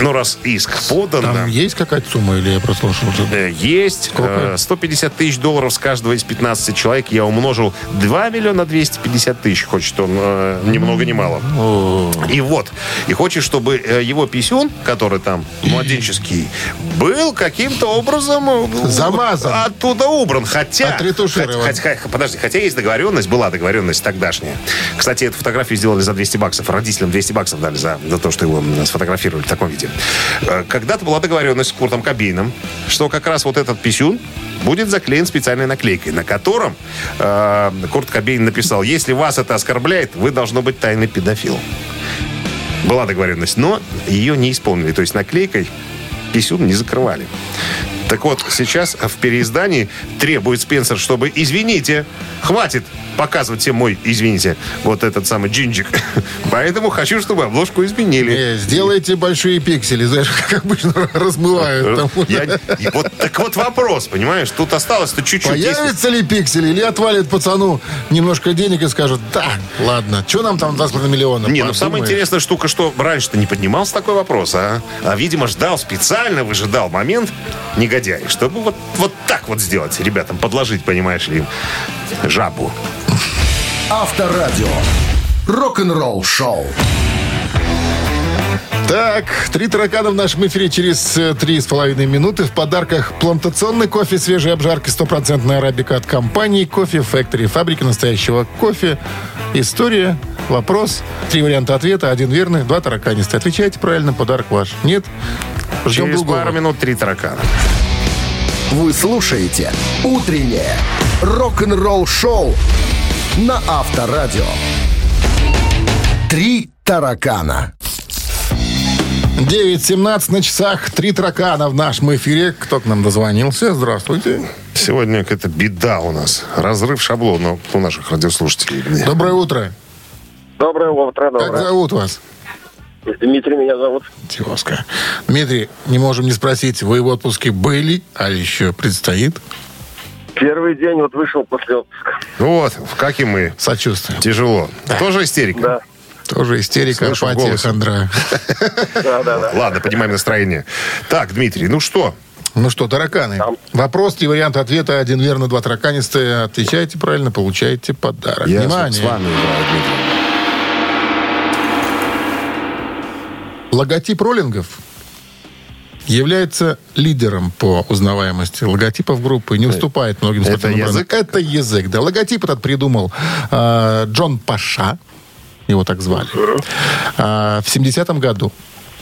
ну, раз иск подан... Там есть какая-то сумма, или я прослушал? Есть. Сколько? $150 тысяч с каждого из 15 человек. Я умножил 2 250 000, хочет он ни много ни мало. И вот. И хочет, чтобы его писюн, который там младенческий, был каким-то образом... замазан. Оттуда убран. Хотя... отретуширован. Хотя есть договоренность, была договоренность тогдашняя. Кстати, эту фотографию сделали за $200. Родителям $200 дали за то, что его сфотографировали в таком виде. Когда-то была договоренность с Куртом Кобейном, что как раз вот этот писюн будет заклеен специальной наклейкой, на котором Курт Кобейн написал: «Если вас это оскорбляет, вы должно быть тайный педофил». Была договоренность, но ее не исполнили. То есть наклейкой писюн не закрывали. Так вот, сейчас в переиздании требует Спенсер, чтобы, извините, хватит показывать всем мой, извините, вот этот самый джинчик. Поэтому хочу, чтобы обложку изменили. Сделайте большие пиксели, знаешь, как обычно размывают. Так вот вопрос, понимаешь, тут осталось-то чуть-чуть. Появится ли пиксели или отвалит пацану немножко денег и скажет, да, ладно, что нам там 2,5 миллиона? Не, ну самая интересная штука, что раньше-то не поднимался такой вопрос, а видимо, ждал специально, выжидал момент, негодяй, чтобы вот так вот сделать ребятам, подложить, понимаешь ли, им жабу. Авторадио. Рок-н-ролл шоу. Так, 3 таракана в нашем эфире через 3,5 минуты. В подарках плантационный кофе, свежие обжарки, 100% арабика от компании Кофе Factory, фабрики настоящего кофе. История, вопрос, 3 варианта ответа, 1 верный, 2 тараканистые. Отвечайте правильно, подарок ваш. Нет? Ждем через другого. Пару минут 3 таракана. Вы слушаете «Утреннее рок-н-ролл-шоу» на Авторадио. 3 таракана. 9:17 на часах. 3 таракана в нашем эфире. Кто к нам дозвонился? Здравствуйте. Сегодня какая-то беда у нас. Разрыв шаблона у наших радиослушателей. Доброе утро. Доброе утро. Доброе. Как зовут вас? Дмитрий меня зовут. Тезка. Дмитрий, не можем не спросить, вы в отпуске были, а еще предстоит? Первый день вот вышел после отпуска. Вот, как и мы. Сочувствую. Тяжело. Да. Тоже истерика? Да. Тоже истерика, апатия, хандра. Да. Ладно, поднимаем настроение. Так, Дмитрий, ну что? Ну что, тараканы. Вопрос, 3 варианта ответа, 1 верно, 2 тараканистые. Отвечаете правильно, получаете подарок. Я внимание. С вами играю, Дмитрий. Логотип роллингов является лидером по узнаваемости логотипов группы, не уступает многим спортивным брендам. Это язык, да. Логотип этот придумал Джон Паша. Его так звали. В 70-м году.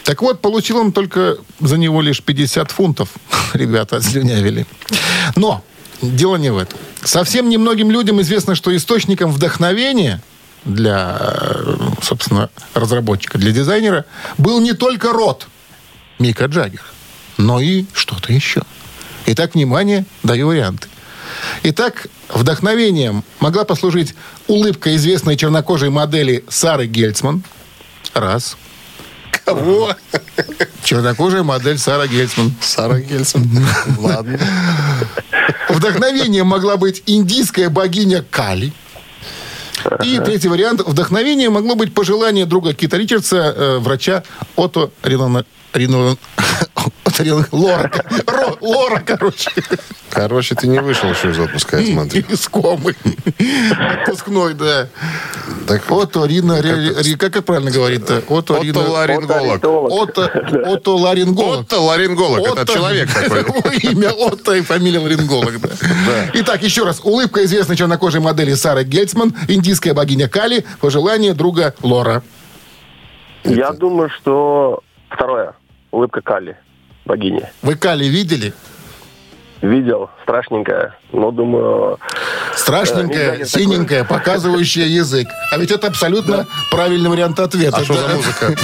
Так вот, получил он только за него лишь 50 фунтов. Ребята отслюнявили. Но дело не в этом. Совсем немногим людям известно, что источником вдохновения для, собственно, разработчика, для дизайнера, был не только рот Мика Джаггера, но и что-то еще. Итак, внимание, даю варианты. Итак, вдохновением могла послужить улыбка известной чернокожей модели Сары Гельцман. Раз. Кого? Чернокожая модель Сара Гельцман. Сара Гельцман. Ладно. Вдохновением могла быть индийская богиня Кали. И третий вариант. Вдохновением могло быть пожелание друга Кита Ричардса, врача Отто Ринона... Лора, короче. Короче, ты не вышел еще из отпуска, я смотрю. Из комы. Отпускной, да. Как правильно говорит-то? Отоларинголог. Отоларинголог. Это человек такой. Имя Отто и фамилия Ларинголог. Итак, еще раз. Улыбка известной чернокожей модели Сары Гельцман, индийская богиня Кали, пожелание друга Лора. Я думаю, что второе. Улыбка Кали, богиня. Вы Кали видели? Видел. Страшненькая. Но, думаю... Страшненькая, синенькая, такой. Показывающая язык. А ведь это абсолютно правильный вариант ответа. А что за музыка?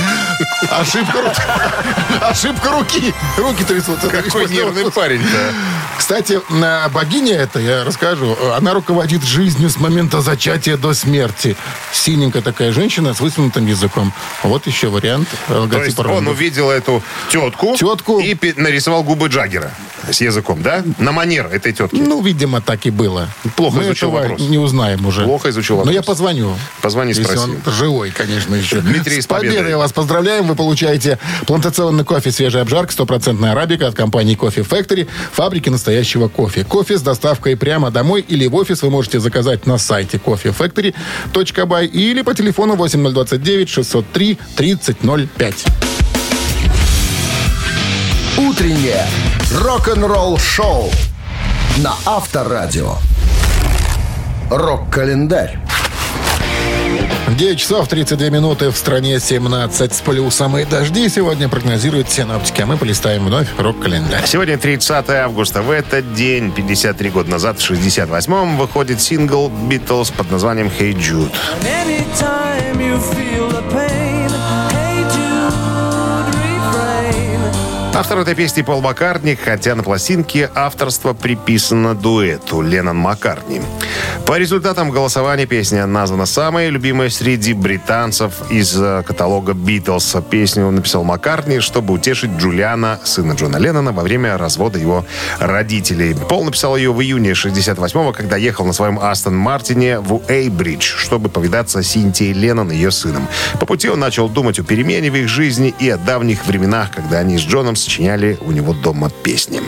Ошибка руки. Руки трясутся. Какой нервный парень-то. Кстати, богиня эта, я расскажу, она руководит жизнью с момента зачатия до смерти. Синенькая такая женщина с высунутым языком. Вот еще вариант логотипа. Он увидел эту тетку и нарисовал губы Джаггера с языком, да? На манер этой тетки. Ну, видимо, так и было. Плохо изучил вопрос. Не узнаем уже. Плохо изучил вопрос. Но я позвоню. Позвони, спроси. Если он живой, конечно, еще. Дмитрий, с победой вас поздравляем. Вы получаете плантационный кофе, свежий обжарка, 100% арабика от компании Coffee Factory, фабрики настоящего кофе. Кофе с доставкой прямо домой или в офис вы можете заказать на сайте coffeefactory.by или по телефону 8029-603-3005. Утреннее рок-н-ролл-шоу на Авторадио. Рок-календарь. 9 часов 32 минуты в стране, 17 с плюсом. И дожди сегодня прогнозируют синоптики. А мы полистаем вновь рок-календарь. Сегодня 30 августа. В этот день, 53 года назад, в 68-м, выходит сингл Beatles под названием «Hey Jude». Автор этой песни Пол Маккартни, хотя на пластинке авторство приписано дуэту Леннон-Маккартни. По результатам голосования песня названа самой любимой среди британцев из каталога «Битлз». Песню написал Маккартни, чтобы утешить Джулиана, сына Джона Леннона, во время развода его родителей. Пол написал ее в июне 1968-го, когда ехал на своем Астон Мартине в Уэйбридж, чтобы повидаться с Синтией Леннон и ее сыном. По пути он начал думать о перемене в их жизни и о давних временах, когда они с Джоном сочиняли у него дома песни.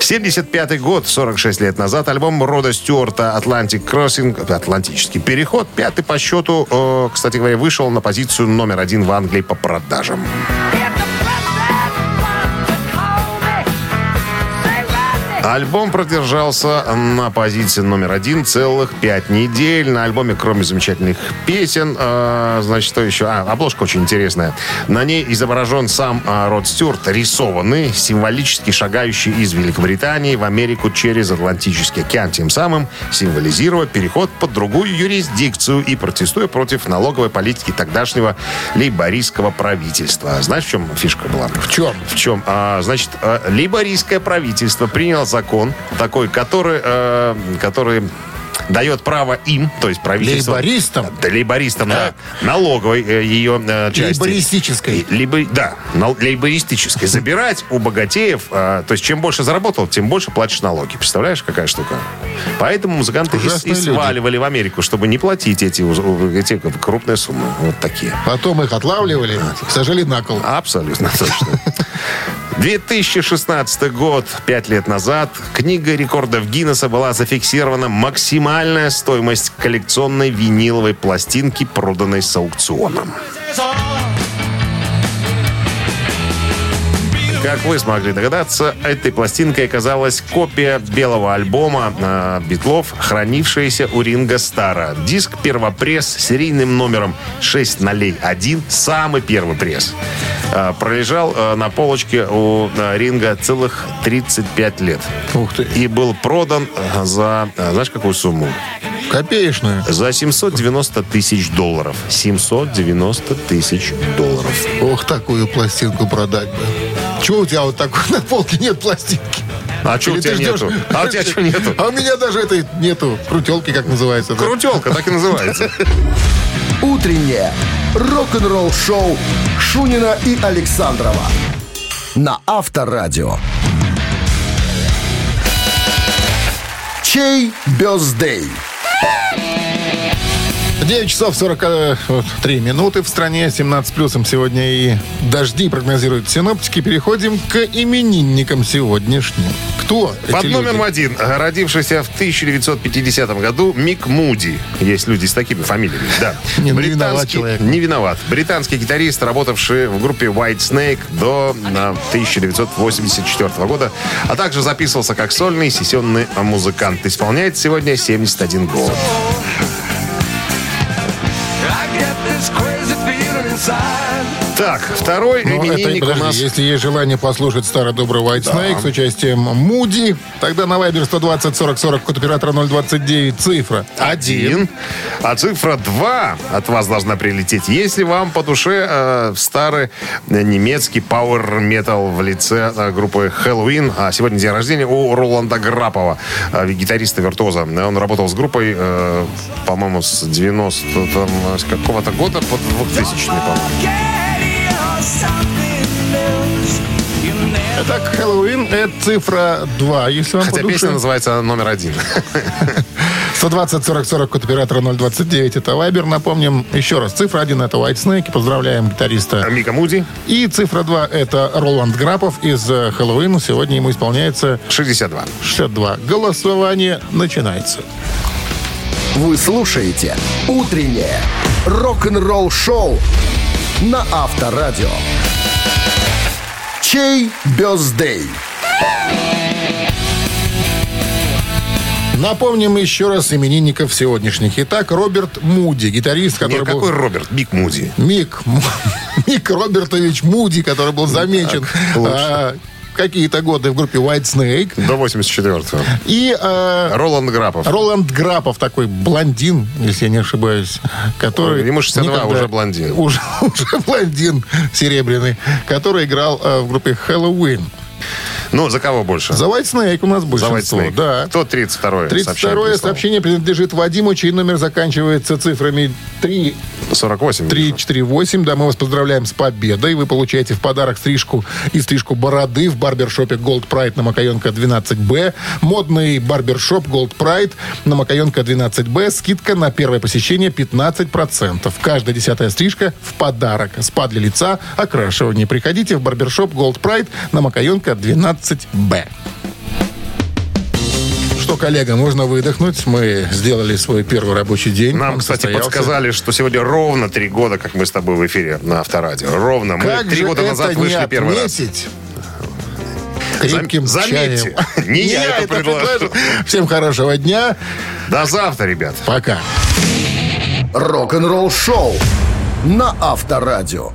75-й год, 46 лет назад, альбом Рода Стюарта «Atlantic Crossing», «Атлантический переход», пятый по счету, кстати говоря, вышел на позицию номер 1 в Англии по продажам. Альбом продержался на позиции номер 1 целых 5 недель. На альбоме, кроме замечательных песен, значит, что еще? Обложка очень интересная. На ней изображен сам Род Стюарт, рисованный, символически шагающий из Великобритании в Америку через Атлантический океан, тем самым символизируя переход под другую юрисдикцию и протестуя против налоговой политики тогдашнего лейбористского правительства. Знаешь, в чем фишка была? В чем? Значит, лейбористское правительство приняло закон такой, который дает право им, то есть правительству... Лейбористам, да. Налоговой ее части. Лейбористической. Лейбористической. Забирать у богатеев... То есть чем больше заработал, тем больше платишь налоги. Представляешь, какая штука? Поэтому музыканты и сваливали в Америку, чтобы не платить эти крупные суммы. Вот такие. Потом их отлавливали, сажали на кол. Абсолютно точно. 2016 год, 5 лет назад, книга рекордов Гиннесса была зафиксирована максимальная стоимость коллекционной виниловой пластинки, проданной с аукционом. Как вы смогли догадаться, этой пластинкой оказалась копия белого альбома «Битлов», хранившаяся у Ринго Старра. Диск «Первопресс» с серийным номером 601, самый первый пресс, пролежал на полочке у Ринго целых 35 лет. Ух ты. И был продан за, знаешь, какую сумму? Копеечную. За $790,000. $790,000. Ох, такую пластинку продать бы. Чего у тебя вот такой на полке нет пластинки? А чего у тебя нету? А у тебя чего нету? А у меня даже этой нету. Крутелки, как называется. Крутелка, так и называется. Утреннее рок-н-ролл-шоу Шунина и Александрова на Авторадио. Чей бёздей? 9 часов 43 минуты в стране, 17 плюсом сегодня и дожди прогнозируют синоптики. Переходим к именинникам сегодняшним. Кто? Под номером 1, родившийся в 1950 году Мик Муди. Есть люди с такими фамилиями, да. Не виноват человек. Не виноват. Британский гитарист, работавший в группе White Snake до 1984 года, а также записывался как сольный сессионный музыкант. Исполняет сегодня 71 год. Так, второй именинник у нас... Если есть желание послушать старый добрый White Snake с участием Муди, тогда на Viber 120-40-40, код оператора 029, цифра 1. А цифра 2 от вас должна прилететь, если вам по душе старый немецкий пауэр-метал в лице группы Хэллоуин. А сегодня день рождения у Роланда Грапова, гитариста-виртуоза. Он работал с группой, по-моему, с 90-го, с какого-то года по 2000-й, по-моему. Итак, Хэллоуин — это цифра 2. Если вам хотя песня называется номер 1. 120-40-40, код оператора 029, это Вайбер. Напомним еще раз, цифра 1 — это White Snake. Поздравляем гитариста Мика Муди. И цифра 2 — это Роланд Грапов из Хэллоуина. Сегодня ему исполняется 62. 62. Голосование начинается. Вы слушаете «Утреннее рок-н-ролл-шоу» на Авторадио. Чей бёздей? Напомним еще раз именинников сегодняшних. Итак, Роберт Муди, гитарист, который был... Какой Роберт? Мик Муди. Мик Робертович Муди, который был замечен какие-то годы в группе White Snake. До 84-го. И Роланд Грапов. Роланд Грапов, такой блондин, если я не ошибаюсь, который... Ему 62, уже блондин. Уже блондин серебряный, который играл в группе Хэллоуин. Ну, за кого больше? За White Snake у нас большинство. За White Snake. Да. Кто 32-е? 32-е сообщение принадлежит Вадиму, чей номер заканчивается цифрами 3... 48. 348. Да, мы вас поздравляем с победой. Вы получаете в подарок стрижку и стрижку бороды в барбершопе Gold Pride на Макайонка 12Б. Модный барбершоп Gold Pride на Макайонка 12Б. Скидка на первое посещение 15%. Каждая 10-я стрижка в подарок. Спа для лица, окрашивание. Приходите в барбершоп Gold Pride на Макайонка 12Б. Что, коллега, можно выдохнуть. Мы сделали свой первый рабочий день. Нам, кстати, подсказали, что сегодня ровно 3 года, как мы с тобой в эфире на Авторадио. Ровно. Мы 3 года назад вышли первый раз. Крепким чаем. Не я это предложил. Всем хорошего дня. До завтра, ребят. Пока. Рок-н-ролл шоу на Авторадио.